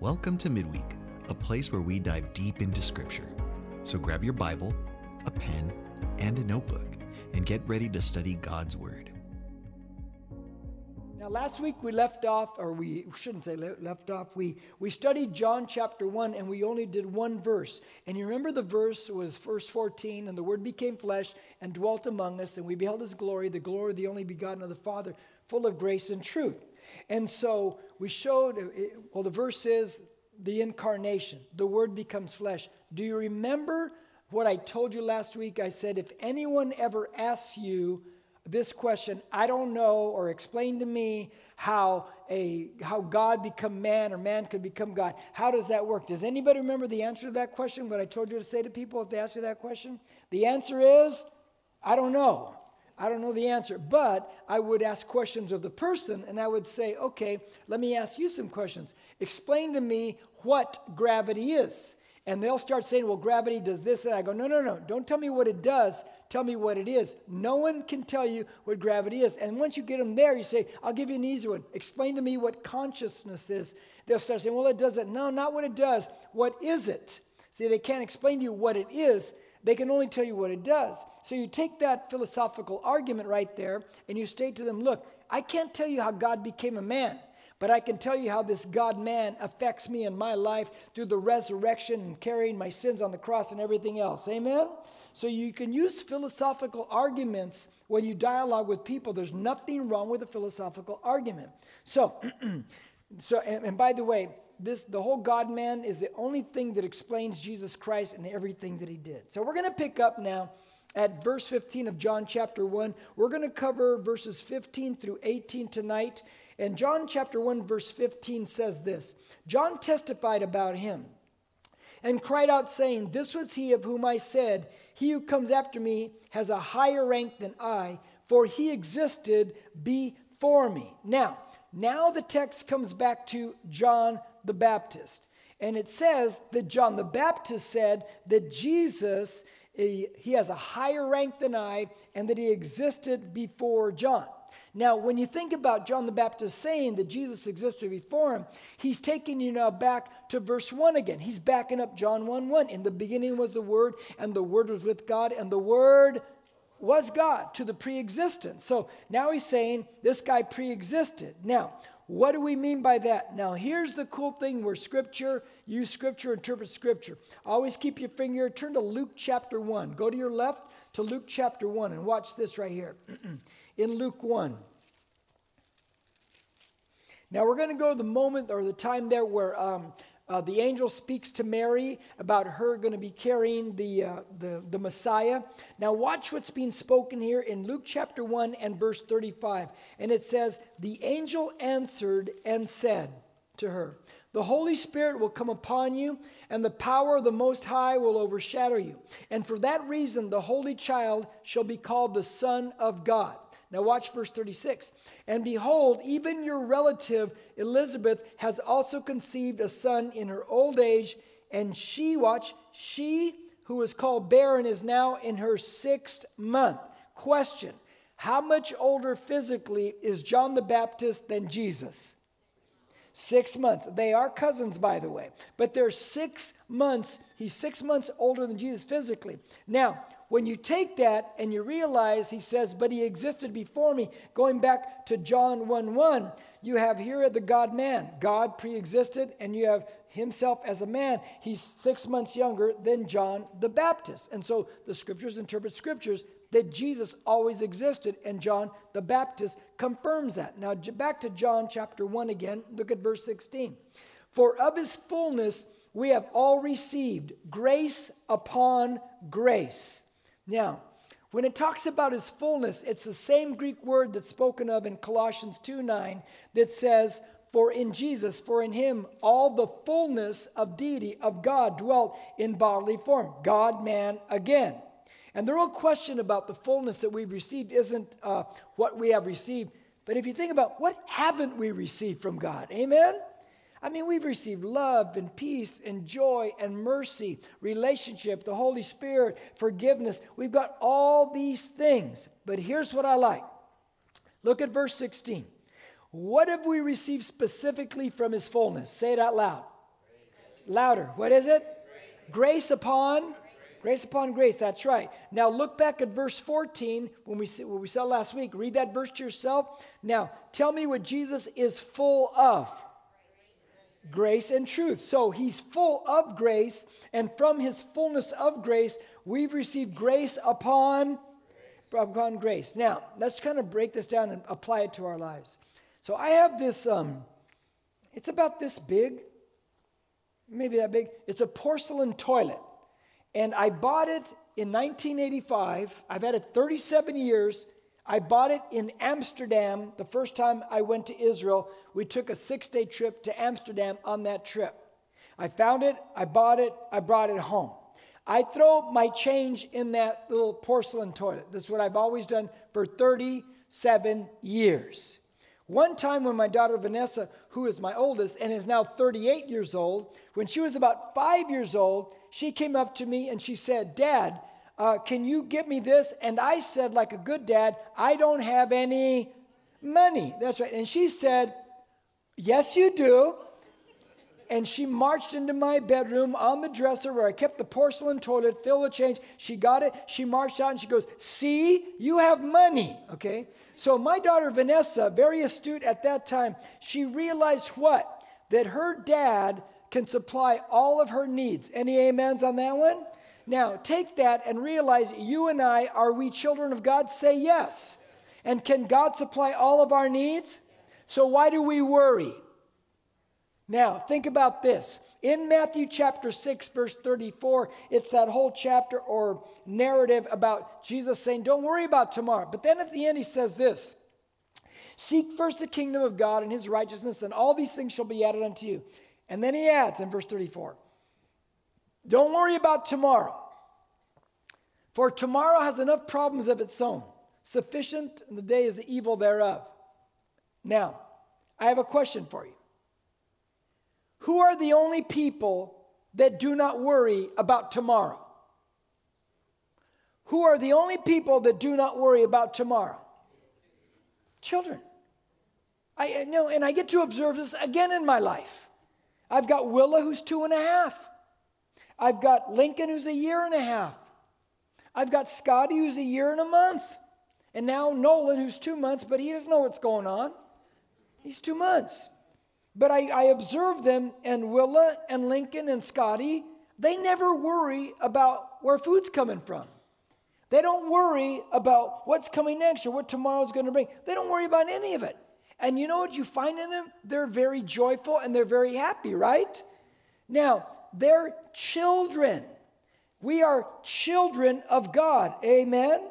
Welcome to Midweek, a place where we dive deep into Scripture. So grab your Bible, a pen, and a notebook, and get ready to study God's Word. Now, last week we left off, or we shouldn't say left off, we studied John chapter 1, and we only did one verse. And you remember the verse was verse 14, and the Word became flesh and dwelt among us, and we beheld His glory of the only begotten of the Father, full of grace and truth. And so we showed, well, the verse is the incarnation. The Word becomes flesh. Do you remember what I told you last week? I said, if anyone ever asks you this question, I don't know, or explain to me how God become man or man could become God. How does that work? Does anybody remember the answer to that question? What I told you to say to people if they ask you that question? The answer is, I don't know. I don't know the answer. But I would ask questions of the person, and I would say, okay, let me ask you some questions. Explain to me what gravity is. And they'll start saying, well, gravity does this. And I go, no. Don't tell me what it does. Tell me what it is. No one can tell you what gravity is. And once you get them there, you say, I'll give you an easy one. Explain to me what consciousness is. They'll start saying, well, it doesn't. No, not what it does. What is it? See, they can't explain to you what it is. They can only tell you what it does. So you take that philosophical argument right there, and you state to them, look, I can't tell you how God became a man. But I can tell you how this God-man affects me in my life through the resurrection and carrying my sins on the cross and everything else. Amen? So you can use philosophical arguments when you dialogue with people. There's nothing wrong with a philosophical argument. So, by the way, the whole God-man is the only thing that explains Jesus Christ and everything that he did. So we're going to pick up now at verse 15 of John chapter 1. We're going to cover verses 15 through 18 tonight. And John chapter 1 verse 15 says this, John testified about him and cried out saying, this was he of whom I said, he who comes after me has a higher rank than I, for he existed before me. Now the text comes back to John the Baptist. And it says that John the Baptist said that Jesus, he has a higher rank than I, and that he existed before John. Now, when you think about John the Baptist saying that Jesus existed before him, he's taking you now back to verse 1 again. He's backing up John 1:1. In the beginning was the Word, and the Word was with God, and the Word was God, to the pre-existence. So now he's saying this guy pre-existed. Now, what do we mean by that? Now, here's the cool thing where Scripture, use Scripture, interpret Scripture. Always keep your finger, turn to Luke chapter 1. Go to your left to Luke chapter 1 and watch this right here. In Luke 1. Now we're going to go to the moment or the time there where the angel speaks to Mary about her going to be carrying the Messiah. Now watch what's being spoken here in Luke chapter 1 and verse 35. And it says, the angel answered and said to her, the Holy Spirit will come upon you, and the power of the Most High will overshadow you. And for that reason, the Holy Child shall be called the Son of God. Now watch verse 36. And behold, even your relative Elizabeth has also conceived a son in her old age, and she who is called barren is now in her 6th month. Question, how much older physically is John the Baptist than Jesus? 6 months. They are cousins, by the way, but they're 6 months. He's 6 months older than Jesus physically. Now, when you take that and you realize he says, but he existed before me, going back to John 1:1, you have here the God-man. God pre-existed, and you have himself as a man. He's 6 months younger than John the Baptist. And so the Scriptures interpret Scriptures that Jesus always existed, and John the Baptist confirms that. Now back to John chapter 1 again. Look at verse 16. For of his fullness we have all received grace upon grace. Now, when it talks about his fullness, it's the same Greek word that's spoken of in Colossians 2:9 that says, for in him, all the fullness of deity of God dwelt in bodily form. God, man, again. And the real question about the fullness that we've received isn't what we have received, but if you think about what haven't we received from God, amen? I mean, we've received love and peace and joy and mercy, relationship, the Holy Spirit, forgiveness. We've got all these things. But here's what I like. Look at verse 16. What have we received specifically from his fullness? Say it out loud. Louder. What is it? Grace upon grace upon grace. That's right. Now look back at verse 14 when we saw last week. Read that verse to yourself. Now tell me what Jesus is full of. Grace and truth. So he's full of grace, and from his fullness of grace, we've received grace upon grace. Now let's kind of break this down and apply it to our lives. So I have this, it's about this big, maybe that big. It's a porcelain toilet. And I bought it in 1985. I've had it 37 years. I bought it in Amsterdam the first time I went to Israel. We took a 6-day trip to Amsterdam on that trip. I found it, I bought it, I brought it home. I throw my change in that little porcelain toilet. This is what I've always done for 37 years. One time when my daughter Vanessa, who is my oldest and is now 38 years old, when she was about 5 years old, she came up to me and she said, "Dad, can you get me this?" And I said, like a good dad, "I don't have any money." That's right. And she said, "Yes, you do." And she marched into my bedroom on the dresser where I kept the porcelain toilet, filled with change. She got it. She marched out and she goes, "See, you have money." Okay. So my daughter Vanessa, very astute at that time, she realized what? That her dad can supply all of her needs. Any amens on that one? Now take that and realize you and I, are we children of God? Say yes. And can God supply all of our needs? So why do we worry? Now, think about this. In Matthew chapter 6, verse 34, it's that whole chapter or narrative about Jesus saying, don't worry about tomorrow. But then at the end, he says this, "Seek first the kingdom of God and his righteousness, and all these things shall be added unto you." And then he adds in verse 34, "Don't worry about tomorrow, for tomorrow has enough problems of its own. Sufficient in the day is the evil thereof." Now, I have a question for you. Who are the only people that do not worry about tomorrow? Who are the only people that do not worry about tomorrow? Children. I know, and I get to observe this again in my life. I've got Willa, who's 2.5. I've got Lincoln, who's 1.5 years. I've got Scotty, who's 1 year and a month. And now Nolan, who's 2 months, but he doesn't know what's going on. He's 2 months. But I observe them, and Willa and Lincoln and Scotty, they never worry about where food's coming from. They don't worry about what's coming next or what tomorrow's going to bring. They don't worry about any of it. And you know what you find in them? They're very joyful and they're very happy, right? Now, they're children. We are children of God. Amen?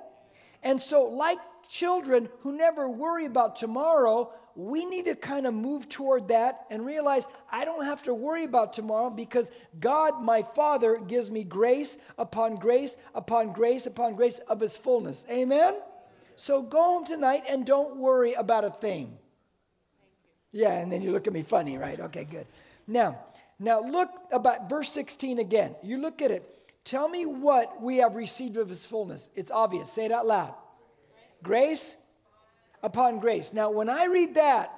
And so like children who never worry about tomorrow, we need to kind of move toward that and realize I don't have to worry about tomorrow because God, my Father, gives me grace upon grace upon grace upon grace of his fullness. Amen? So go home tonight and don't worry about a thing. Yeah, and then you look at me funny, right? Okay, good. Now look about verse 16 again. You look at it. Tell me what we have received of his fullness. It's obvious. Say it out loud. Grace upon grace. Now, when I read that,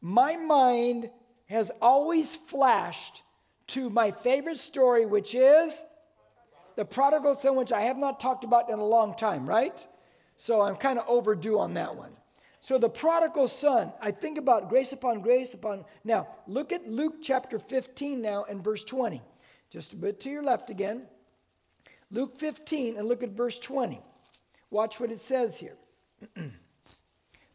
my mind has always flashed to my favorite story, which is the prodigal son, which I have not talked about in a long time, right? So I'm kind of overdue on that one. So the prodigal son, I think about grace upon grace upon. Now, look at Luke chapter 15 now and verse 20. Just a bit to your left again. Luke 15 and look at verse 20. Watch what it says here.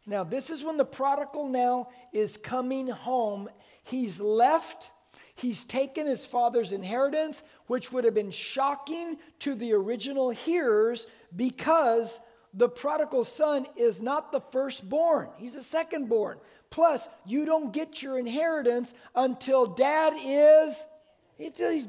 Now, this is when the prodigal now is coming home. He's left. He's taken his father's inheritance, which would have been shocking to the original hearers because the prodigal son is not the firstborn. He's the secondborn. Plus, you don't get your inheritance until he's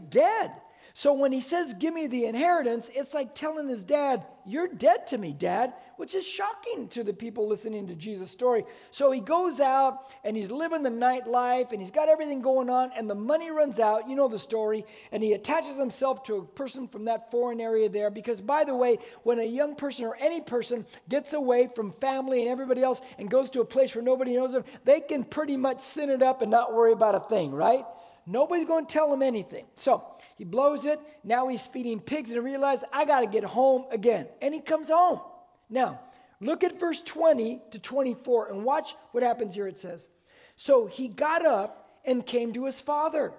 dead. So when he says, "Give me the inheritance," it's like telling his dad, "You're dead to me, Dad," which is shocking to the people listening to Jesus' story. So he goes out, and he's living the nightlife, and he's got everything going on, and the money runs out. You know the story. And he attaches himself to a person from that foreign area there because, by the way, when a young person or any person gets away from family and everybody else and goes to a place where nobody knows them, they can pretty much sin it up and not worry about a thing, right? Nobody's going to tell him anything. So he blows it. Now he's feeding pigs and realizes, I got to get home again. And he comes home. Now, look at verse 20 to 24 and watch what happens here. It says, so he got up and came to his father.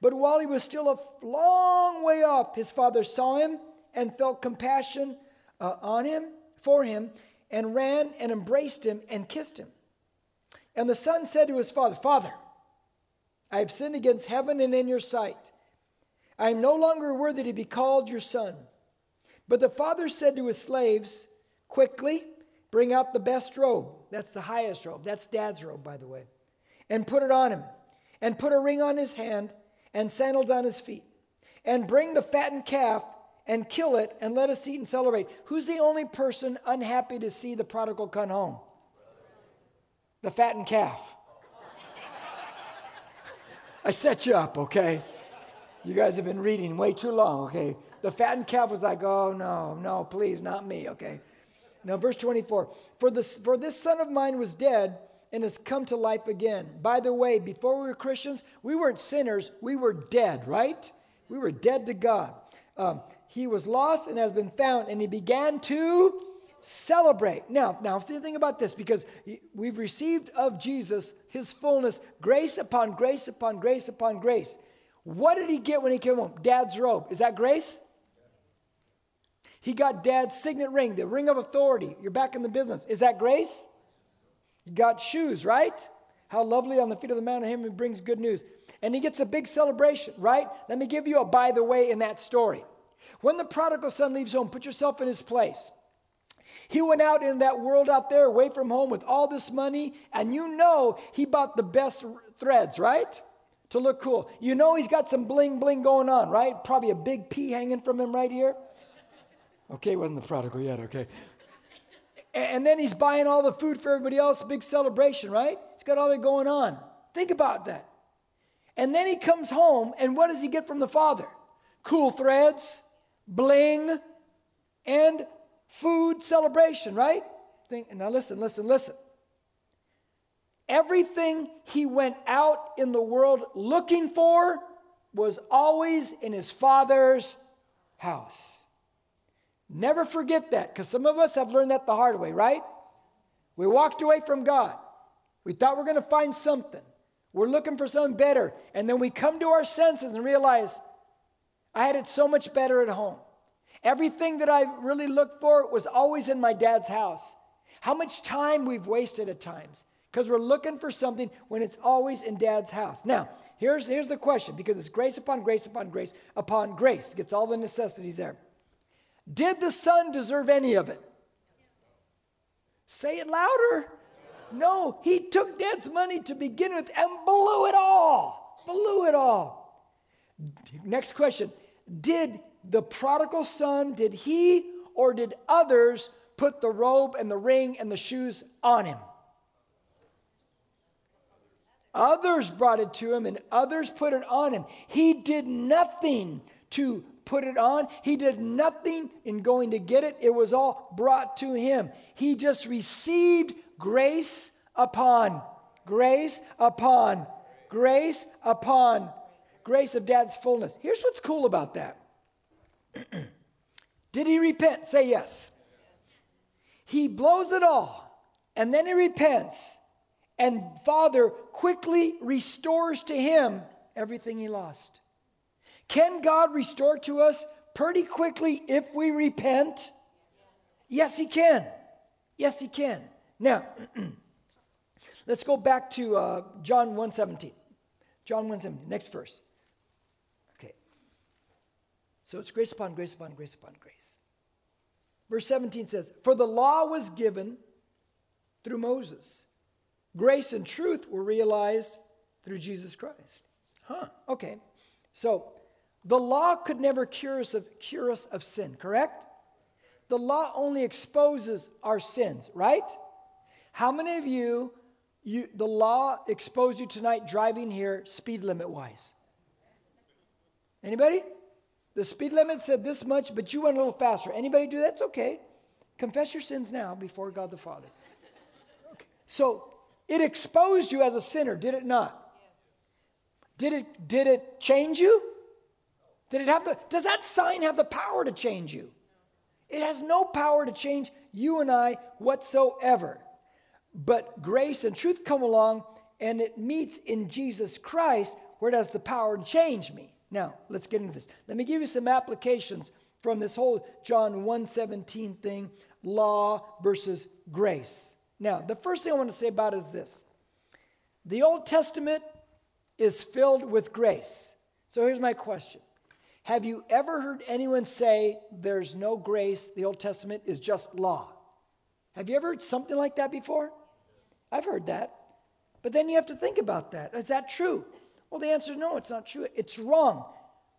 But while he was still a long way off, his father saw him and felt compassion for him, and ran and embraced him and kissed him. And the son said to his father, Father, I have sinned against heaven and in your sight. I am no longer worthy to be called your son. But the father said to his slaves, Quickly, bring out the best robe. That's the highest robe. That's Dad's robe, by the way. And put it on him. And put a ring on his hand and sandals on his feet. And bring the fattened calf and kill it, and let us eat and celebrate. Who's the only person unhappy to see the prodigal come home? The fattened calf. I set you up, okay? You guys have been reading way too long, okay? The fattened calf was like, oh, no, please, not me, okay? Now, verse 24, for this son of mine was dead and has come to life again. By the way, before we were Christians, we weren't sinners, we were dead, right? We were dead to God. He was lost and has been found, and he began to celebrate. Now, think about this, because we've received of Jesus, his fullness, grace upon grace upon grace upon grace. What did he get when he came home? Dad's robe. Is that grace? He got Dad's signet ring, the ring of authority. You're back in the business. Is that grace? He got shoes, right? How lovely on the feet of the man of him who brings good news. And he gets a big celebration, right? Let me give you a by the way in that story. When the prodigal son leaves home, put yourself in his place. He went out in that world out there, away from home with all this money, and you know he bought the best threads, right? To look cool. You know he's got some bling bling going on, right? Probably a big P hanging from him right here. Okay, wasn't the prodigal yet, okay. And then he's buying all the food for everybody else, big celebration, right? He's got all that going on. Think about that. And then he comes home, and what does he get from the father? Cool threads, bling, and food celebration, right? Now listen. Everything he went out in the world looking for was always in his father's house. Never forget that, because some of us have learned that the hard way, right? We walked away from God. We thought we were going to find something. We're looking for something better. And then we come to our senses and realize, I had it so much better at home. Everything that I really looked for was always in my dad's house. How much time we've wasted at times, because we're looking for something when it's always in dad's house. Now, here's the question, because it's grace upon grace upon grace upon grace. It gets all the necessities there. Did the son deserve any of it? Say it louder. No, he took dad's money to begin with and blew it all. Next question. Did the prodigal son, did he or did others put the robe and the ring and the shoes on him? Others brought it to him and others put it on him. He did nothing to put it on. He did nothing in going to get it. It was all brought to him. He just received grace upon grace upon grace upon grace of dad's fullness. Here's what's cool about that. Did he repent? Say yes. He blows it all, and then he repents, and Father quickly restores to him everything he lost. Can God restore to us pretty quickly if we repent? Yes, he can. Yes, he can. Now, let's go back to John 1:17. John 1:17, next verse. Okay. So it's grace upon grace upon grace upon grace. Verse 17 says, For the law was given through Moses. Grace and truth were realized through Jesus Christ. Huh, okay. So the law could never cure us of sin, correct? The law only exposes our sins, right? How many of you the law exposed you tonight driving here speed limit-wise? Anybody? The speed limit said this much, but you went a little faster. Anybody do that? It's okay. Confess your sins now before God the Father. Okay. So it exposed you as a sinner, did it not? Did it change you? Does that sign have the power to change you? It has no power to change you and I whatsoever. But grace and truth come along, and it meets in Jesus Christ, where it has the power to change me. Now, let's get into this. Let me give you some applications from this whole John 1:17 thing, law versus grace. Now, the first thing I want to say about it is this. The Old Testament is filled with grace. So here's my question. Have you ever heard anyone say there's no grace, the Old Testament is just law? Have you ever heard something like that before? I've heard that. But then you have to think about that. Is that true? Well, the answer is no, it's not true. It's wrong.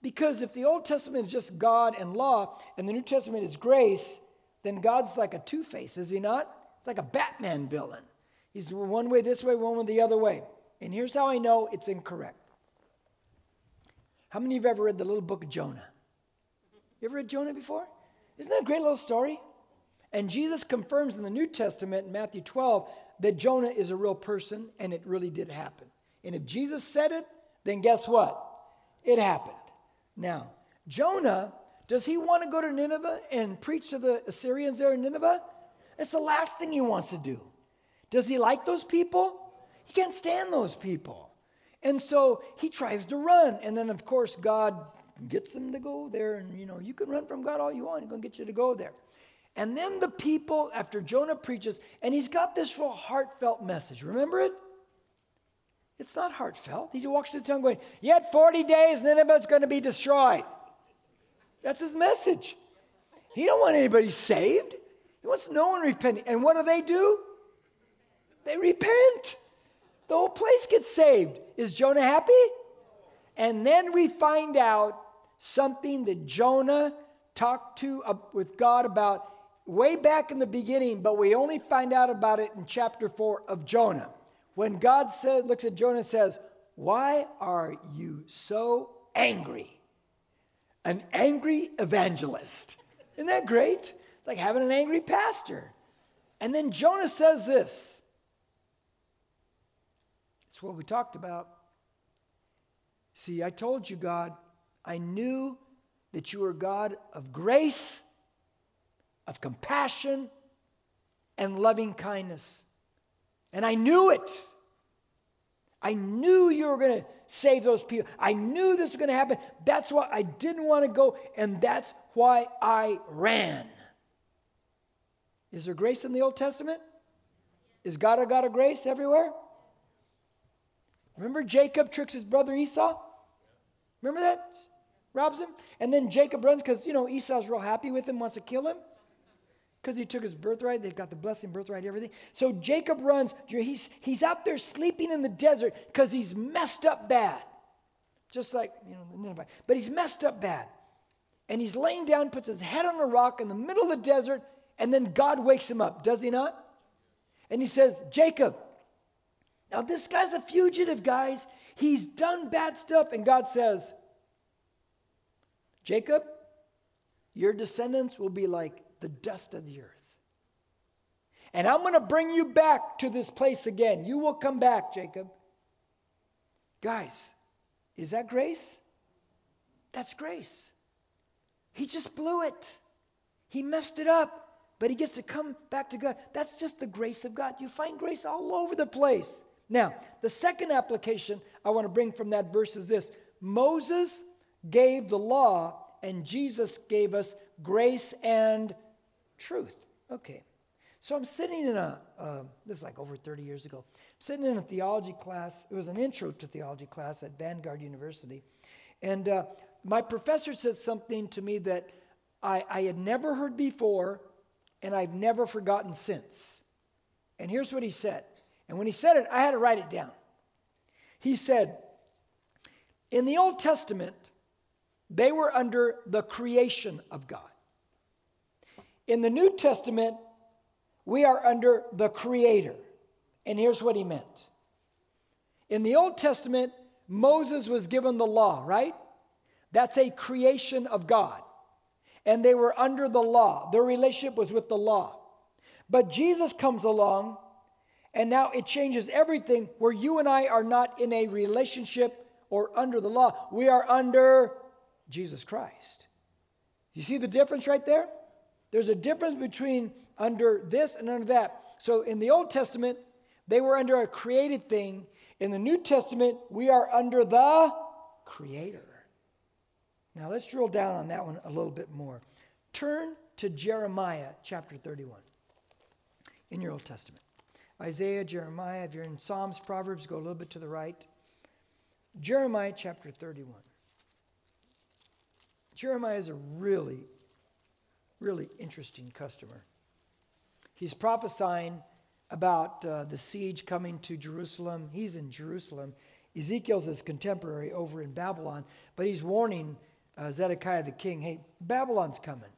Because if the Old Testament is just God and law, and the New Testament is grace, then God's like a two-face, is he not? It's like a Batman villain. He's one way this way, one way the other way. And here's how I know it's incorrect. How many of you have ever read the little book of Jonah? You ever read Jonah before? Isn't that a great little story? And Jesus confirms in the New Testament, in Matthew 12, that Jonah is a real person, and it really did happen. And if Jesus said it, then guess what? It happened. Now, Jonah, does he want to go to Nineveh and preach to the Assyrians there in Nineveh? It's the last thing he wants to do. Does he like those people? He can't stand those people. And so he tries to run. And then, of course, God gets him to go there. And, you can run from God all you want. He's going to get you to go there. And then the people, after Jonah preaches, and he's got this real heartfelt message. Remember it? It's not heartfelt. He walks to the town going, yet 40 days Nineveh is going to be destroyed. That's his message. He don't want anybody saved. He wants no one repenting. And what do? They repent. The whole place gets saved. Is Jonah happy? And then we find out something that Jonah talked to with God about way back in the beginning, but we only find out about it in chapter 4 of Jonah. When God looks at Jonah and says, why are you so angry? An angry evangelist. Isn't that great? It's like having an angry pastor. And then Jonah says this. It's what we talked about. See, I told you, God, I knew that you were God of grace, of compassion, and loving kindness. And I knew it. I knew you were going to save those people. I knew this was going to happen. That's why I didn't want to go, and that's why I ran. Is there grace in the Old Testament? Is God a God of grace everywhere? Remember Jacob tricks his brother Esau? Remember that? Robs him? And then Jacob runs because, Esau's real happy with him, wants to kill him. Because he took his birthright, they got the blessing, birthright, everything. So Jacob runs, he's out there sleeping in the desert because he's messed up bad. Just like, the Nineveh. But he's messed up bad. And he's laying down, puts his head on a rock in the middle of the desert, and then God wakes him up, does he not? And he says, Jacob, now this guy's a fugitive, guys. He's done bad stuff. And God says, Jacob, your descendants will be like the dust of the earth. And I'm going to bring you back to this place again. You will come back, Jacob. Guys, is that grace? That's grace. He just blew it. He messed it up, but he gets to come back to God. That's just the grace of God. You find grace all over the place. Now, the second application I want to bring from that verse is this. Moses gave the law, and Jesus gave us grace and truth. Okay, so I'm sitting in this is like over 30 years ago, I'm sitting in a theology class. It was an intro to theology class at Vanguard University. And my professor said something to me that I had never heard before, and I've never forgotten since. And here's what he said. And when he said it, I had to write it down. He said, in the Old Testament, they were under the creation of God. In the New Testament, we are under the Creator. And here's what he meant. In the Old Testament, Moses was given the law, right? That's a creation of God. And they were under the law. Their relationship was with the law. But Jesus comes along, and now it changes everything, where you and I are not in a relationship or under the law. We are under Jesus Christ. You see the difference right there? There's a difference between under this and under that. So in the Old Testament, they were under a created thing. In the New Testament, we are under the Creator. Now let's drill down on that one a little bit more. Turn to Jeremiah chapter 31 in your Old Testament. Isaiah, Jeremiah, if you're in Psalms, Proverbs, go a little bit to the right. Jeremiah chapter 31. Jeremiah is a really, really interesting customer. He's prophesying about the siege coming to Jerusalem. He's in Jerusalem. Ezekiel's his contemporary over in Babylon, but he's warning Zedekiah the king, hey, Babylon's coming.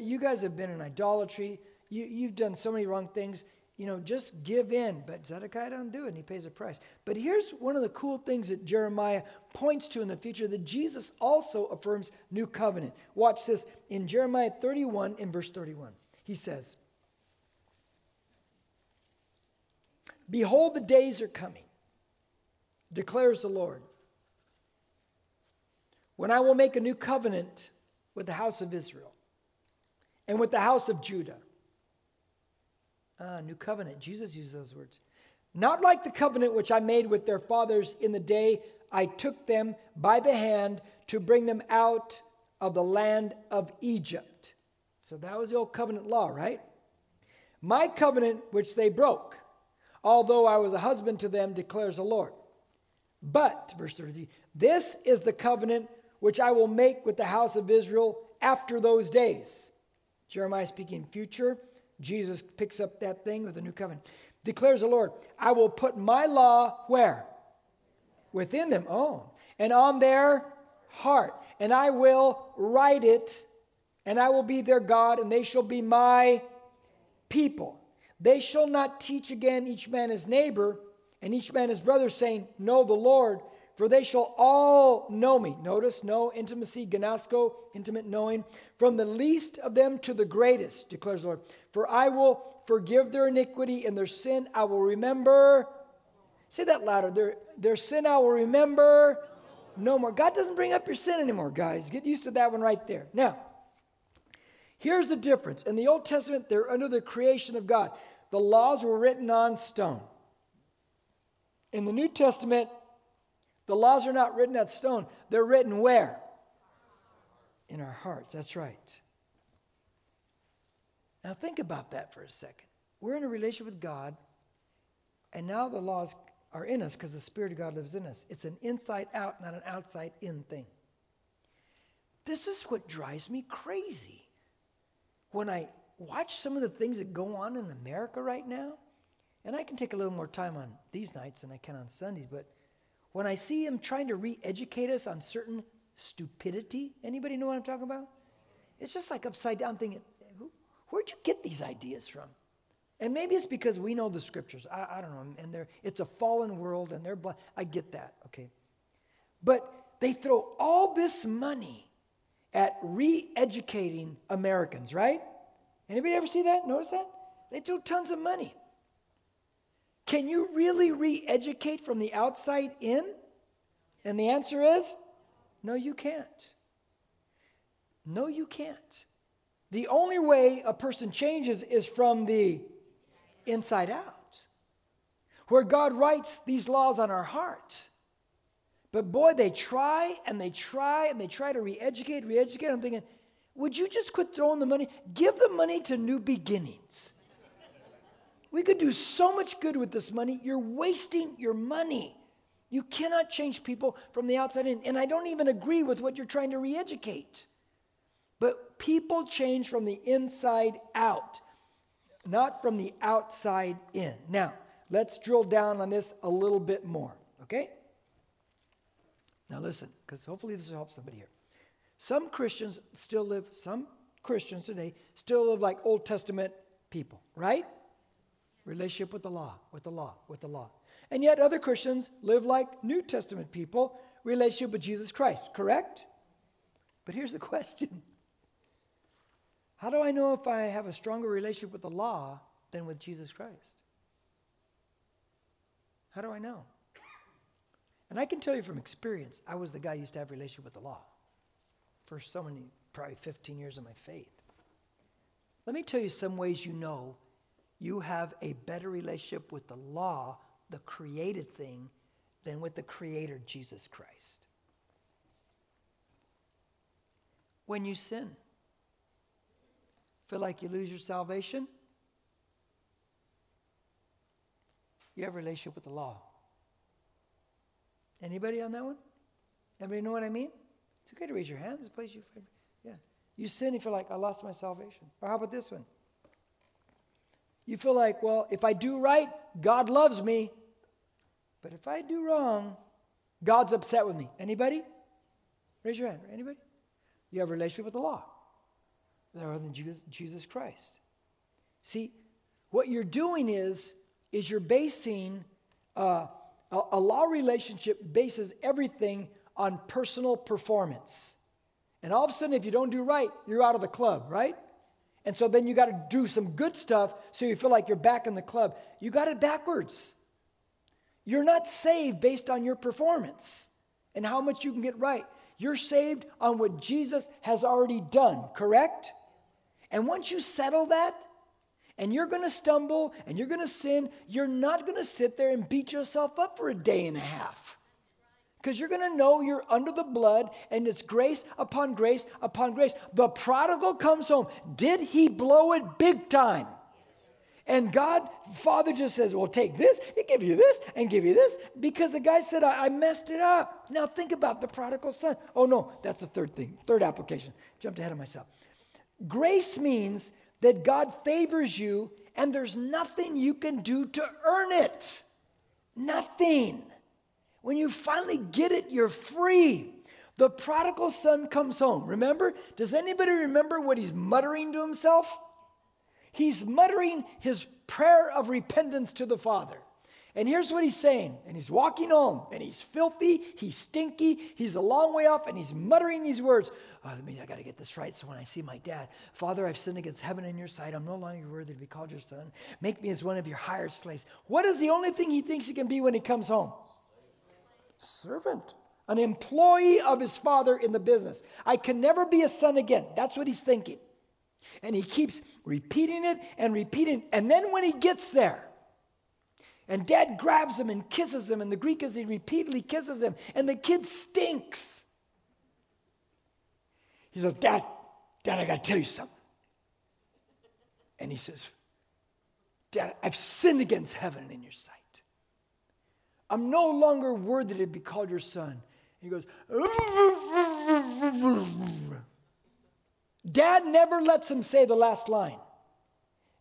You guys have been in idolatry. You've done so many wrong things. You know, just give in. But Zedekiah doesn't do it, and he pays a price. But here's one of the cool things that Jeremiah points to in the future, that Jesus also affirms new covenant. Watch this. In Jeremiah 31, in verse 31, he says, "Behold, the days are coming, declares the Lord, when I will make a new covenant with the house of Israel and with the house of Judah." New covenant. Jesus uses those words. "Not like the covenant which I made with their fathers in the day I took them by the hand to bring them out of the land of Egypt." So that was the old covenant law, right? "My covenant which they broke, although I was a husband to them, declares the Lord. But," verse 33, "this is the covenant which I will make with the house of Israel after those days." Jeremiah speaking future. Jesus picks up that thing with the new covenant. "Declares the Lord, I will put my law" where? "Within them." Oh. "And on their heart. And I will write it. And I will be their God. And they shall be my people. They shall not teach again each man his neighbor and each man his brother, saying, know the Lord. For they shall all know me." Notice, know, intimacy, gnosko, intimate knowing. "From the least of them to the greatest, declares the Lord. For I will forgive their iniquity, and their sin I will remember." Say that louder. Their sin I will remember no more. God doesn't bring up your sin anymore, guys. Get used to that one right there. Now, here's the difference. In the Old Testament, they're under the creation of God. The laws were written on stone. In the New Testament, the laws are not written on stone. They're written where? In our hearts. That's right. Now think about that for a second. We're in a relationship with God, and now the laws are in us because the Spirit of God lives in us. It's an inside out, not an outside in thing. This is what drives me crazy. When I watch some of the things that go on in America right now, and I can take a little more time on these nights than I can on Sundays, but when I see him trying to re-educate us on certain stupidity, anybody know what I'm talking about? It's just like upside down thinking, where'd you get these ideas from? And maybe it's because we know the scriptures. I don't know. And it's a fallen world, and they're blind. I get that, okay. But they throw all this money at re-educating Americans, right? Anybody ever see that? Notice that? They throw tons of money. Can you really re-educate from the outside in? And the answer is, no, you can't. No, you can't. The only way a person changes is from the inside out, where God writes these laws on our heart. But boy, they try and they try and they try to re-educate. I'm thinking, would you just quit throwing the money? Give the money to New Beginnings. We could do so much good with this money. You're wasting your money. You cannot change people from the outside in. And I don't even agree with what you're trying to re-educate. But people change from the inside out, not from the outside in. Now, let's drill down on this a little bit more, okay? Now listen, because hopefully this will help somebody here. Some Christians today still live like Old Testament people, right? Relationship with the law, with the law, with the law. And yet other Christians live like New Testament people, relationship with Jesus Christ, correct? But here's the question. How do I know if I have a stronger relationship with the law than with Jesus Christ? How do I know? And I can tell you from experience, I was the guy who used to have a relationship with the law for so many, probably 15 years of my faith. Let me tell you some ways you know you have a better relationship with the law, the created thing, than with the Creator, Jesus Christ. When you sin, feel like you lose your salvation? You have a relationship with the law. Anybody on that one? Anybody know what I mean? It's okay to raise your hand. This place you, yeah. You sin, you feel like, I lost my salvation. Or how about this one? You feel like, well, if I do right, God loves me. But if I do wrong, God's upset with me. Anybody? Raise your hand. Anybody? You have a relationship with the law, rather than Jesus Christ. See, what you're doing is you're basing a law relationship bases everything on personal performance. And all of a sudden, if you don't do right, you're out of the club, right? And so then you got to do some good stuff so you feel like you're back in the club. You got it backwards. You're not saved based on your performance and how much you can get right. You're saved on what Jesus has already done, correct? And once you settle that, and you're going to stumble, and you're going to sin, you're not going to sit there and beat yourself up for a day and a half. Because you're going to know you're under the blood, and it's grace upon grace upon grace. The prodigal comes home. Did he blow it big time? And God, Father just says, well, take this, and give you this, and give you this. Because the guy said, I messed it up. Now think about the prodigal son. Oh, no, that's the third thing, third application. Jumped ahead of myself. Grace means that God favors you, and there's nothing you can do to earn it. Nothing. When you finally get it, you're free. The prodigal son comes home. Remember? Does anybody remember what he's muttering to himself? He's muttering his prayer of repentance to the Father. And here's what he's saying. And he's walking home, and he's filthy, he's stinky, he's a long way off, and he's muttering these words. Oh, I got to get this right so when I see my dad. Father, I've sinned against heaven and your sight. I'm no longer worthy to be called your son. Make me as one of your hired slaves. What is the only thing he thinks he can be when he comes home? Servant, an employee of his father in the business. I can never be a son again. That's what he's thinking. And he keeps repeating it and repeating it. And then when he gets there, and dad grabs him and kisses him, and the Greek is he repeatedly kisses him, and the kid stinks. He says, Dad, I got to tell you something. And he says, Dad, I've sinned against heaven in your sight. I'm no longer worthy to be called your son. And he goes, Dad never lets him say the last line.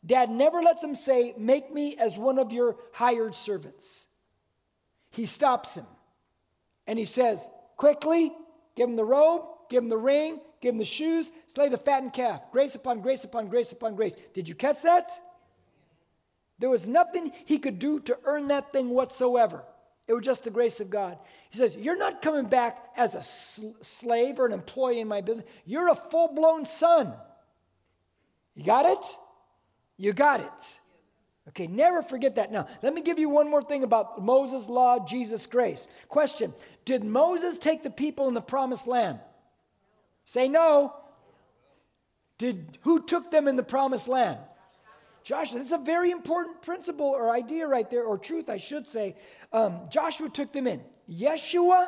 Dad never lets him say, make me as one of your hired servants. He stops him. And he says, quickly, give him the robe, give him the ring, give him the shoes, slay the fattened calf. Grace upon grace upon grace upon grace. Did you catch that? There was nothing he could do to earn that thing whatsoever. It was just the grace of God. He says, you're not coming back as a slave or an employee in my business. You're a full-blown son. You got it? You got it. Okay, never forget that. Now, let me give you one more thing about Moses' law, Jesus' grace. Question, did Moses take the people in the promised land? Say no. Who took them in the promised land? Joshua, that's a very important principle or idea right there, or truth, I should say. Joshua took them in. Yeshua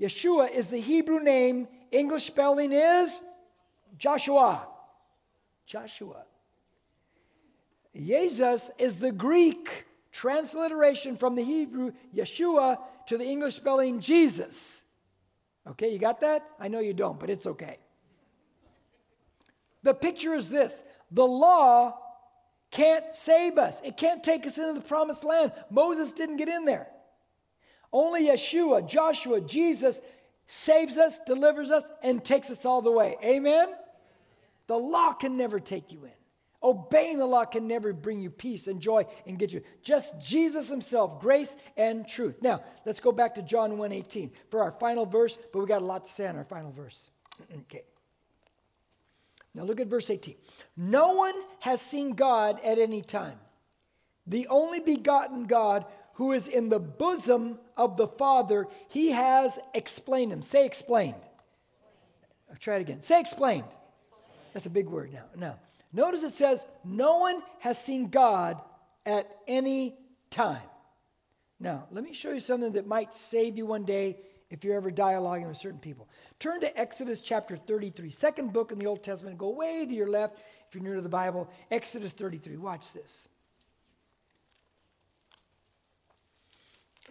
is the Hebrew name. English spelling is Joshua. Jesus is the Greek transliteration from the Hebrew Yeshua to the English spelling Jesus. Okay, you got that? I know you don't, but it's okay. The picture is this. The law can't save us. It can't take us into the promised land. Moses didn't get in there. Only Yeshua, Joshua, Jesus saves us, delivers us, and takes us all the way. Amen? The law can never take you in. Obeying the law can never bring you peace and joy and get you. Just Jesus himself, grace and truth. Now, let's go back to John 1:18 for our final verse, but we got a lot to say on our final verse. Okay. Now look at verse 18. No one has seen God at any time. The only begotten God who is in the bosom of the Father, he has explained him. Say explained. I'll try it again. Say explained. That's a big word now. Now, notice it says, no one has seen God at any time. Now, let me show you something that might save you one day if you're ever dialoguing with certain people. Turn to Exodus chapter 33, second book in the Old Testament. Go way to your left if you're new to the Bible. Exodus 33, watch this.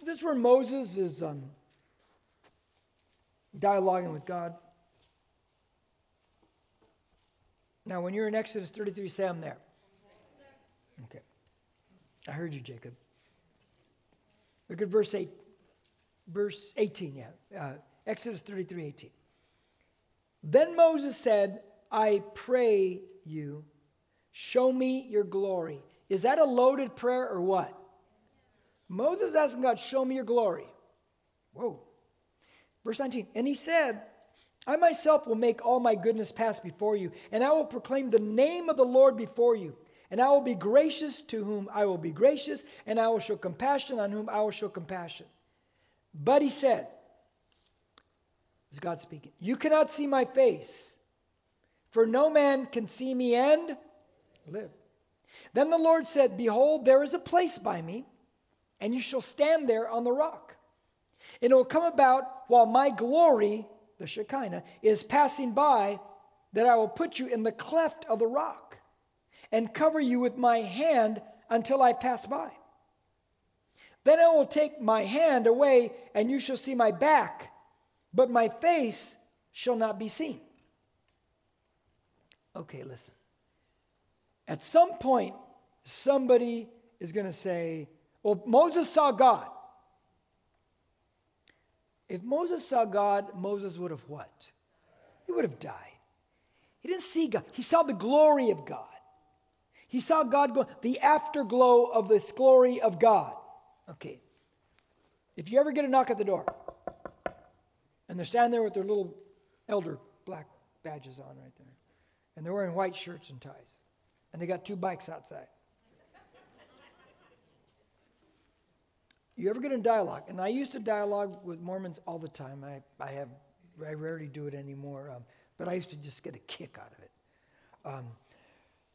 This is where Moses is dialoguing with God. Now, when you're in Exodus 33, say, I'm there. Okay. I heard you, Jacob. Look at verse 8. Verse 18, yeah. Exodus 33, 18. Then Moses said, I pray you, show me your glory. Is that a loaded prayer or what? Moses asking God, show me your glory. Whoa. Verse 19, and he said, I myself will make all my goodness pass before you, and I will proclaim the name of the Lord before you. And I will be gracious to whom I will be gracious, and I will show compassion on whom I will show compassion. But he said, this is God speaking, you cannot see my face, for no man can see me and live. Then the Lord said, behold, there is a place by me, and you shall stand there on the rock. And it will come about while my glory, the Shekinah, is passing by, that I will put you in the cleft of the rock and cover you with my hand until I pass by. Then I will take my hand away, and you shall see my back, but my face shall not be seen. Okay, listen. At some point, somebody is going to say, well, Moses saw God. If Moses saw God, Moses would have what? He would have died. He didn't see God. He saw the glory of God. He saw God go, the afterglow of this glory of God. Okay. If you ever get a knock at the door, and they're standing there with their little elder black badges on right there, and they're wearing white shirts and ties, and they got two bikes outside. You ever get in dialogue? And I used to dialogue with Mormons all the time. I rarely do it anymore, but I used to just get a kick out of it.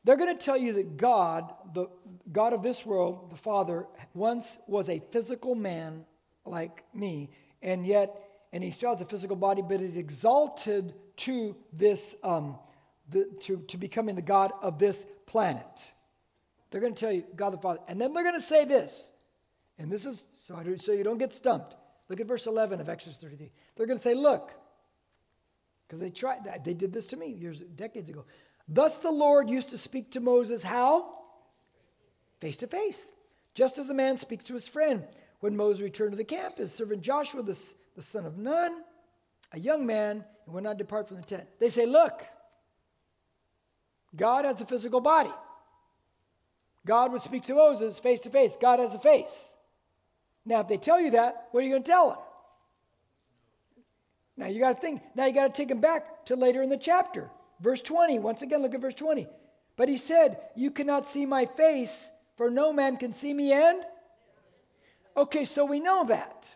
They're going to tell you that God, the God of this world, the Father, once was a physical man like me, and yet, and he still has a physical body, but is exalted to this, to becoming the God of this planet. They're going to tell you God the Father, and then they're going to say this. And this is, so you don't get stumped. Look at verse 11 of Exodus 33. They're going to say, look, because they tried that. They did this to me decades ago. Thus the Lord used to speak to Moses how? Face to face. Just as a man speaks to his friend. When Moses returned to the camp, his servant Joshua, the son of Nun, a young man, and would not depart from the tent. They say, look, God has a physical body. God would speak to Moses face to face. God has a face. Now, if they tell you that, what are you going to tell them? Now, you got to think. Now, you got to take them back to later in the chapter. Verse 20. Once again, look at verse 20. But he said, you cannot see my face, for no man can see me and? Okay, so we know that.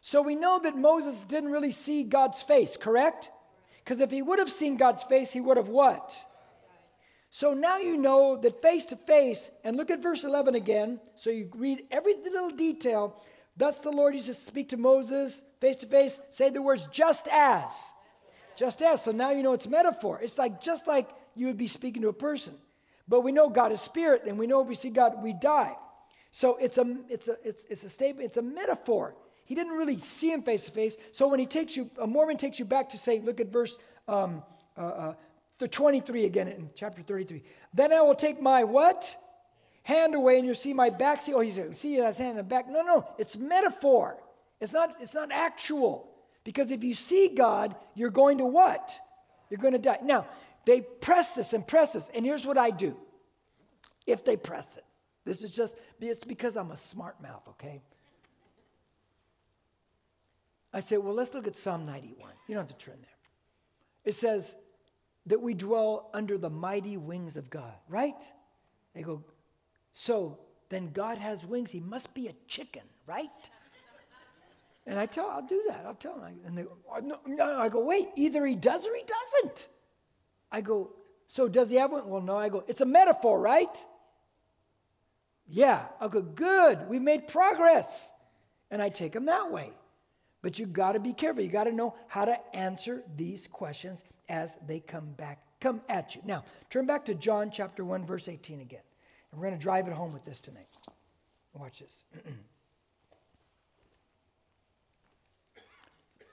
So we know that Moses didn't really see God's face, correct? Because if he would have seen God's face, he would have what? So now you know that face to face, and look at verse 11 again, so you read every little detail. Thus the Lord used to speak to Moses face to face, say the words, just as. Just as. So now you know it's metaphor. It's like just like you would be speaking to a person. But we know God is spirit, and we know if we see God, we die. So it's a statement, it's a metaphor. He didn't really see him face to face. So when he takes you, a Mormon takes you back to say, look at verse the 23 again in chapter 33. Then I will take my what? Hand away, and you'll see my back. See, oh, he's saying, see his hand in the back. No, it's metaphor. It's not actual. Because if you see God, you're going to what? You're going to die. Now, they press this, and here's what I do. If they press it. This is just, it's because I'm a smart mouth, okay? I say, well, let's look at Psalm 91. You don't have to turn there. It says that we dwell under the mighty wings of God, right? They go, so then God has wings. He must be a chicken, right? And I'll do that. I'll tell them. And they go, no. I go, wait, either he does or he doesn't. I go, so does he have one? Well, no. I go, it's a metaphor, right? Yeah. I go, good. We've made progress. And I take them that way. But you've got to be careful. You've got to know how to answer these questions as they come at you. Now, turn back to John chapter 1, verse 18 again. And we're going to drive it home with this tonight. Watch this.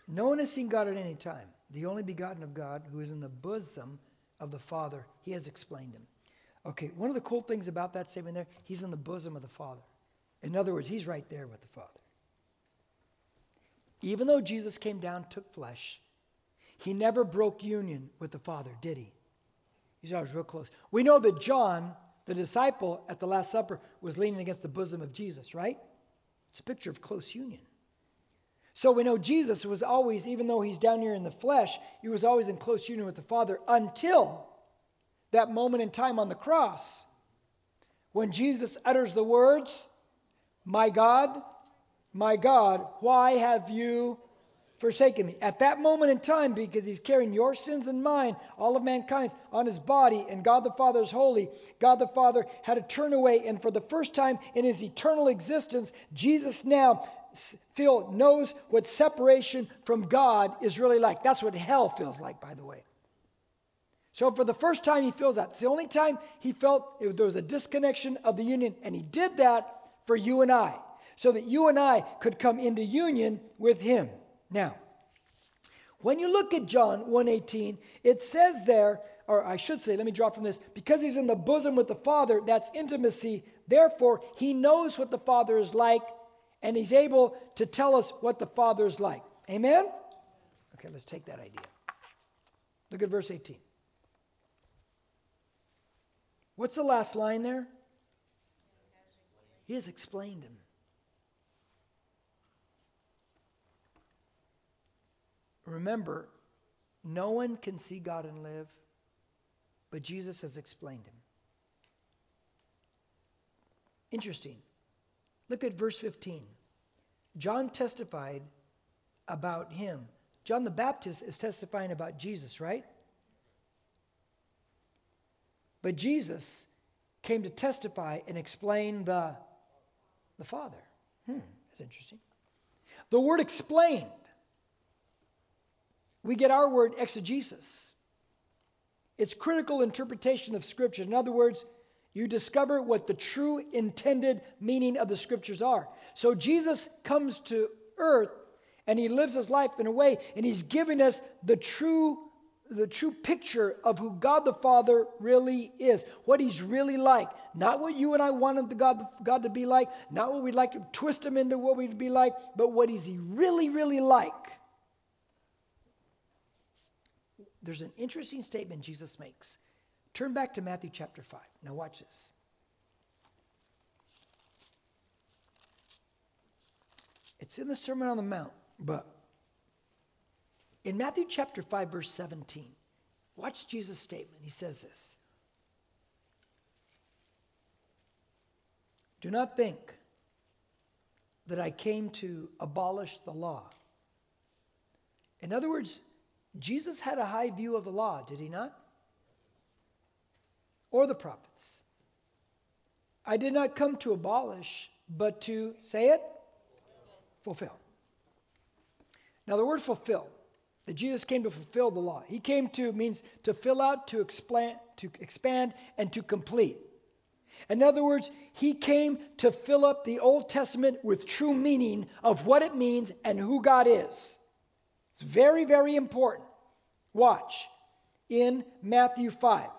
No one has seen God at any time. The only begotten of God, who is in the bosom of the Father, he has explained him. Okay, one of the cool things about that statement there, he's in the bosom of the Father. In other words, he's right there with the Father. Even though Jesus came down, took flesh, he never broke union with the Father, did he? He's always real close. We know that John, the disciple at the Last Supper, was leaning against the bosom of Jesus, right? It's a picture of close union. So we know Jesus was always, even though he's down here in the flesh, he was always in close union with the Father until that moment in time on the cross when Jesus utters the words, my God, why have you forsaken me? At that moment in time, because he's carrying your sins and mine, all of mankind's, on his body, and God the Father is holy. God the Father had to turn away, and for the first time in his eternal existence, Jesus now knows what separation from God is really like. That's what hell feels like, by the way. So for the first time, he feels that. It's the only time he felt there was a disconnection of the union, and he did that for you and I, so that you and I could come into union with him. Now, when you look at John 1:18, it says there, or I should say, let me draw from this, because he's in the bosom with the Father, that's intimacy, therefore he knows what the Father is like, and he's able to tell us what the Father is like. Amen? Okay, let's take that idea. Look at verse 18. What's the last line there? He has explained him. Remember, no one can see God and live, but Jesus has explained him. Interesting. Look at verse 15. John testified about him. John the Baptist is testifying about Jesus, right? But Jesus came to testify and explain the Father. That's interesting. The word explained. We get our word exegesis. It's critical interpretation of Scripture. In other words, you discover what the true intended meaning of the Scriptures are. So Jesus comes to earth and he lives his life in a way, and he's giving us the true picture of who God the Father really is, what he's really like. Not what you and I wanted God to be like, not what we'd like to twist him into what we'd be like, but what is he really, really like. There's an interesting statement Jesus makes. Turn back to Matthew chapter 5. Now watch this. It's in the Sermon on the Mount, but in Matthew chapter 5, verse 17, watch Jesus' statement. He says this. Do not think that I came to abolish the law. In other words, Jesus had a high view of the law, did he not? Or the prophets. I did not come to abolish, but to, say it, fulfill. Now the word fulfill, that Jesus came to fulfill the law. He came to means to fill out, to expand, and to complete. In other words, he came to fill up the Old Testament with true meaning of what it means and who God is. It's very, very important. Watch in Matthew 5,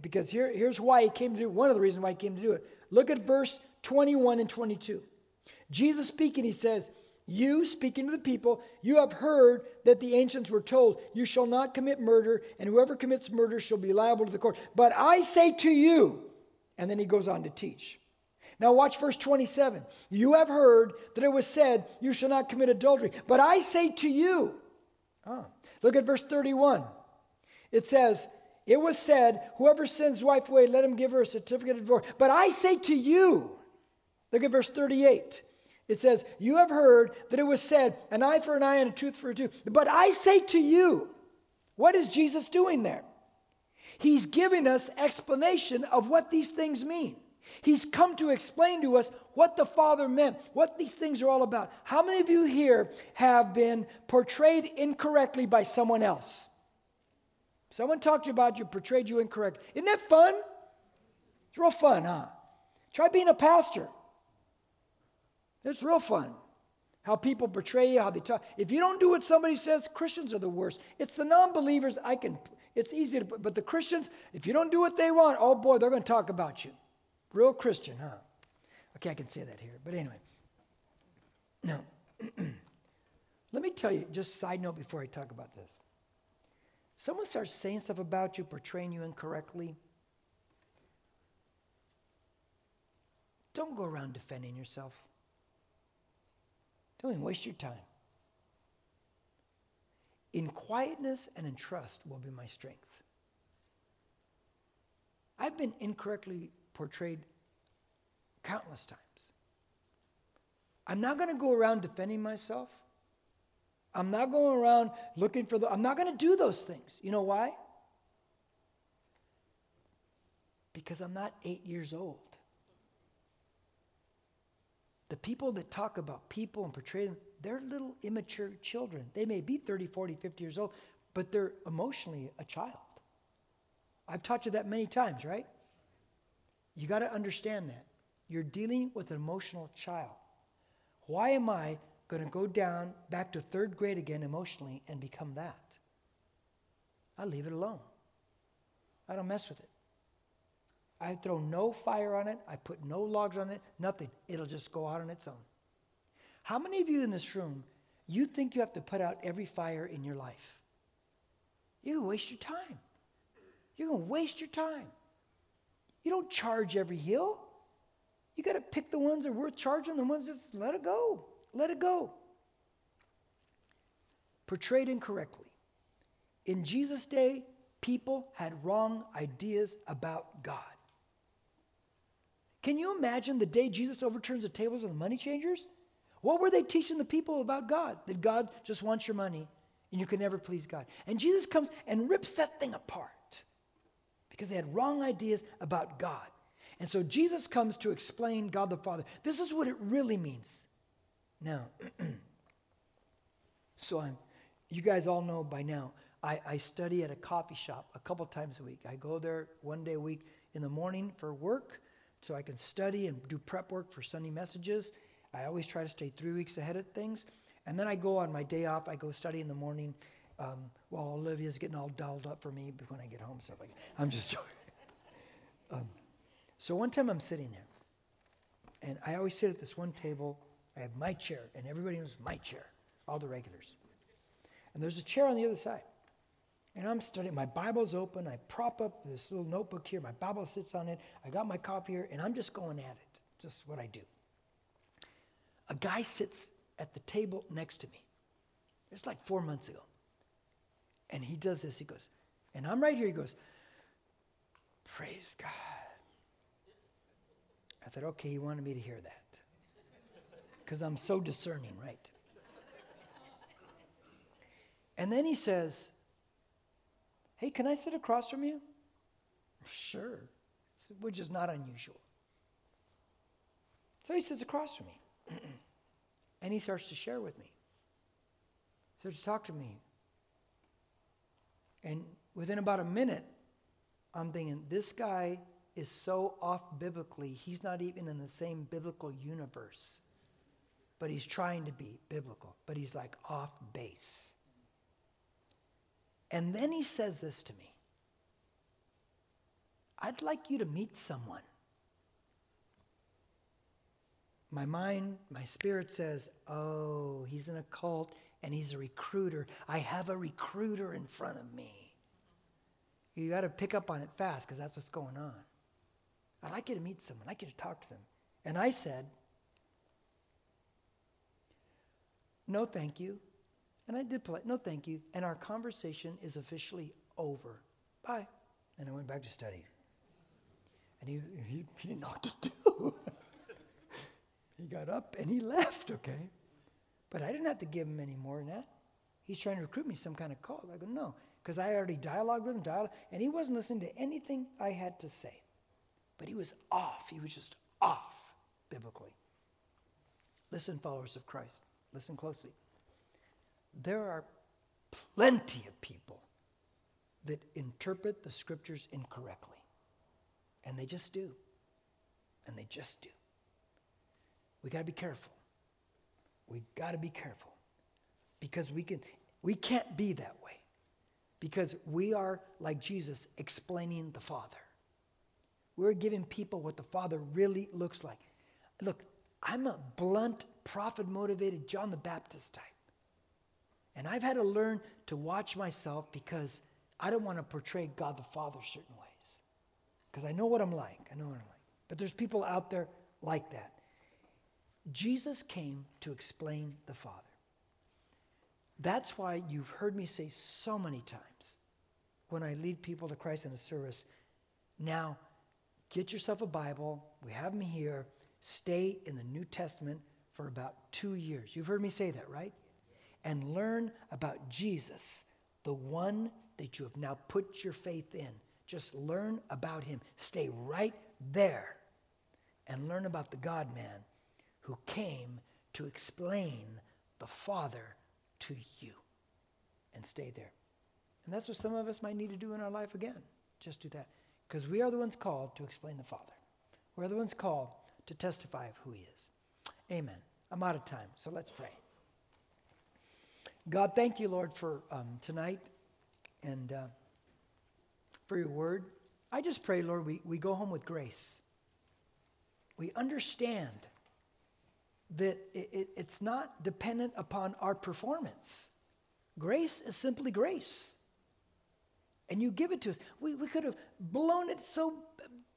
because here's why he came to do it. One of the reasons why he came to do it. Look at verse 21 and 22. Jesus speaking, he says, you, speaking to the people, you have heard that the ancients were told, you shall not commit murder, and whoever commits murder shall be liable to the court. But I say to you, and then he goes on to teach. Now watch verse 27. You have heard that it was said, you shall not commit adultery. But I say to you, look at verse 31. It says, it was said, whoever sends his wife away, let him give her a certificate of divorce. But I say to you, Look at verse 38. It says, you have heard that it was said, an eye for an eye and a tooth for a tooth. But I say to you, what is Jesus doing there? He's giving us explanation of what these things mean. He's come to explain to us what the Father meant, what these things are all about. How many of you here have been portrayed incorrectly by someone else? Someone talked to you about you, portrayed you incorrectly. Isn't that fun? It's real fun, huh? Try being a pastor. It's real fun. How people portray you, how they talk. If you don't do what somebody says, Christians are the worst. It's the non-believers it's easy to, but the Christians, if you don't do what they want, oh boy, they're going to talk about you. Real Christian, huh? Okay, I can say that here, but anyway. Now, let me tell you, just a side note before I talk about this. Someone starts saying stuff about you, portraying you incorrectly. Don't go around defending yourself. Don't even waste your time. In quietness and in trust will be my strength. I've been incorrectly portrayed countless times. I'm not going to go around defending myself. I'm not going around looking for I'm not going to do those things. You know why? Because I'm not 8 years old. The people that talk about people and portray them, they're little immature children. They may be 30, 40, 50 years old, but they're emotionally a child. I've taught you that many times, right? You got to understand that. You're dealing with an emotional child. Why am I going to go down back to third grade again emotionally and become that? I leave it alone. I don't mess with it. I throw no fire on it. I put no logs on it, nothing. It'll just go out on its own. How many of you in this room, you think you have to put out every fire in your life? You're going to waste your time. You're going to waste your time. You don't charge every hill. You got to pick the ones that are worth charging, the ones that's let it go. Let it go. Portrayed incorrectly. In Jesus' day, people had wrong ideas about God. Can you imagine the day Jesus overturns the tables of the money changers? What were they teaching the people about God? That God just wants your money and you can never please God. And Jesus comes and rips that thing apart. Because they had wrong ideas about God. And so Jesus comes to explain God the Father. This is what it really means. Now, you guys all know by now, I study at a coffee shop a couple times a week. I go there one day a week in the morning for work so I can study and do prep work for Sunday messages. I always try to stay 3 weeks ahead of things. And then I go on my day off, I go study in the morning. While Olivia's getting all dolled up for me when I get home, stuff like that. I'm just joking. So one time I'm sitting there, and I always sit at this one table. I have my chair, and everybody knows my chair, all the regulars. And there's a chair on the other side, and I'm studying. My Bible's open. I prop up this little notebook here. My Bible sits on it. I got my coffee here, and I'm just going at it, just what I do. A guy sits at the table next to me. It's like 4 months ago. And he does this, he goes, and I'm right here, he goes, praise God. I thought, okay, he wanted me to hear that. Because I'm so discerning, right? And then he says, hey, can I sit across from you? Sure, which is not unusual. So he sits across from me. And he starts to share with me. He starts to talk to me. And within about a minute, I'm thinking, this guy is so off biblically, he's not even in the same biblical universe. But he's trying to be biblical, but he's like off base. And then he says this to me, I'd like you to meet someone. My mind, my spirit says, oh, he's in a cult. And he's a recruiter. I have a recruiter in front of me. You got to pick up on it fast because that's what's going on. I'd like you to meet someone. I'd like you to talk to them. And I said, no, thank you. And I did polite, no, thank you. And our conversation is officially over. Bye. And I went back to study. And he didn't know what to do. He got up and he left, okay? But I didn't have to give him any more than that. He's trying to recruit me some kind of call. I go, no, because I already dialogued with him, and he wasn't listening to anything I had to say. But he was off. He was just off biblically. Listen, followers of Christ, listen closely. There are plenty of people that interpret the scriptures incorrectly. And they just do. And they just do. We got to be careful. We got to be careful. Because we can't be that way. Because we are, like Jesus, explaining the Father. We're giving people what the Father really looks like. Look, I'm a blunt, profit-motivated John the Baptist type. And I've had to learn to watch myself because I don't want to portray God the Father certain ways. Because I know what I'm like. I know what I'm like. But there's people out there like that. Jesus came to explain the Father. That's why you've heard me say so many times when I lead people to Christ in a service, now get yourself a Bible. We have them here. Stay in the New Testament for about 2 years. You've heard me say that, right? And learn about Jesus, the one that you have now put your faith in. Just learn about him. Stay right there and learn about the God-man who came to explain the Father to you. And stay there. And that's what some of us might need to do in our life again. Just do that. Because we are the ones called to explain the Father. We're the ones called to testify of who he is. Amen. I'm out of time, so let's pray. God, thank you, Lord, for tonight and for your word. I just pray, Lord, we go home with grace. We understand that it's not dependent upon our performance. Grace is simply grace. And you give it to us. We could have blown it so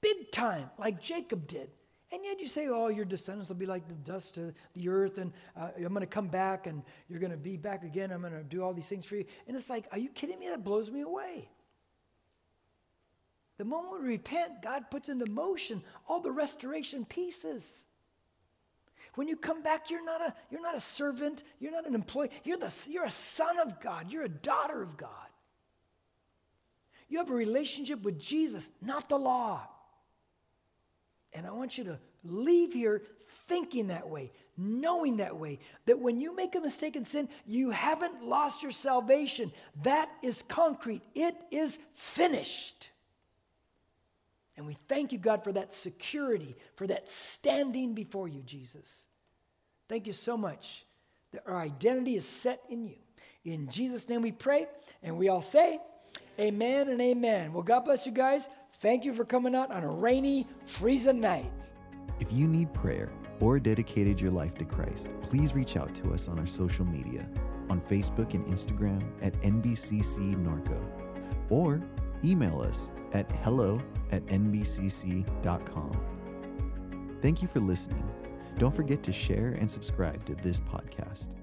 big time, like Jacob did. And yet you say, oh, your descendants will be like the dust of the earth, and I'm going to come back, and you're going to be back again. I'm going to do all these things for you. And it's like, are you kidding me? That blows me away. The moment we repent, God puts into motion all the restoration pieces. When you come back, you're not a servant. You're not an employee. You're a son of God. You're a daughter of God. You have a relationship with Jesus, not the law. And I want you to leave here thinking that way, knowing that way, that when you make a mistake in sin, you haven't lost your salvation. That is concrete. It is finished. And we thank you, God, for that security, for that standing before you, Jesus. Thank you so much that our identity is set in you. In Jesus' name we pray, and we all say amen and amen. Well, God bless you guys. Thank you for coming out on a rainy, freezing night. If you need prayer or dedicated your life to Christ, please reach out to us on our social media, on Facebook and Instagram at NBCCNorco, or email us at hello@nbcc.com. Thank you for listening. Don't forget to share and subscribe to this podcast.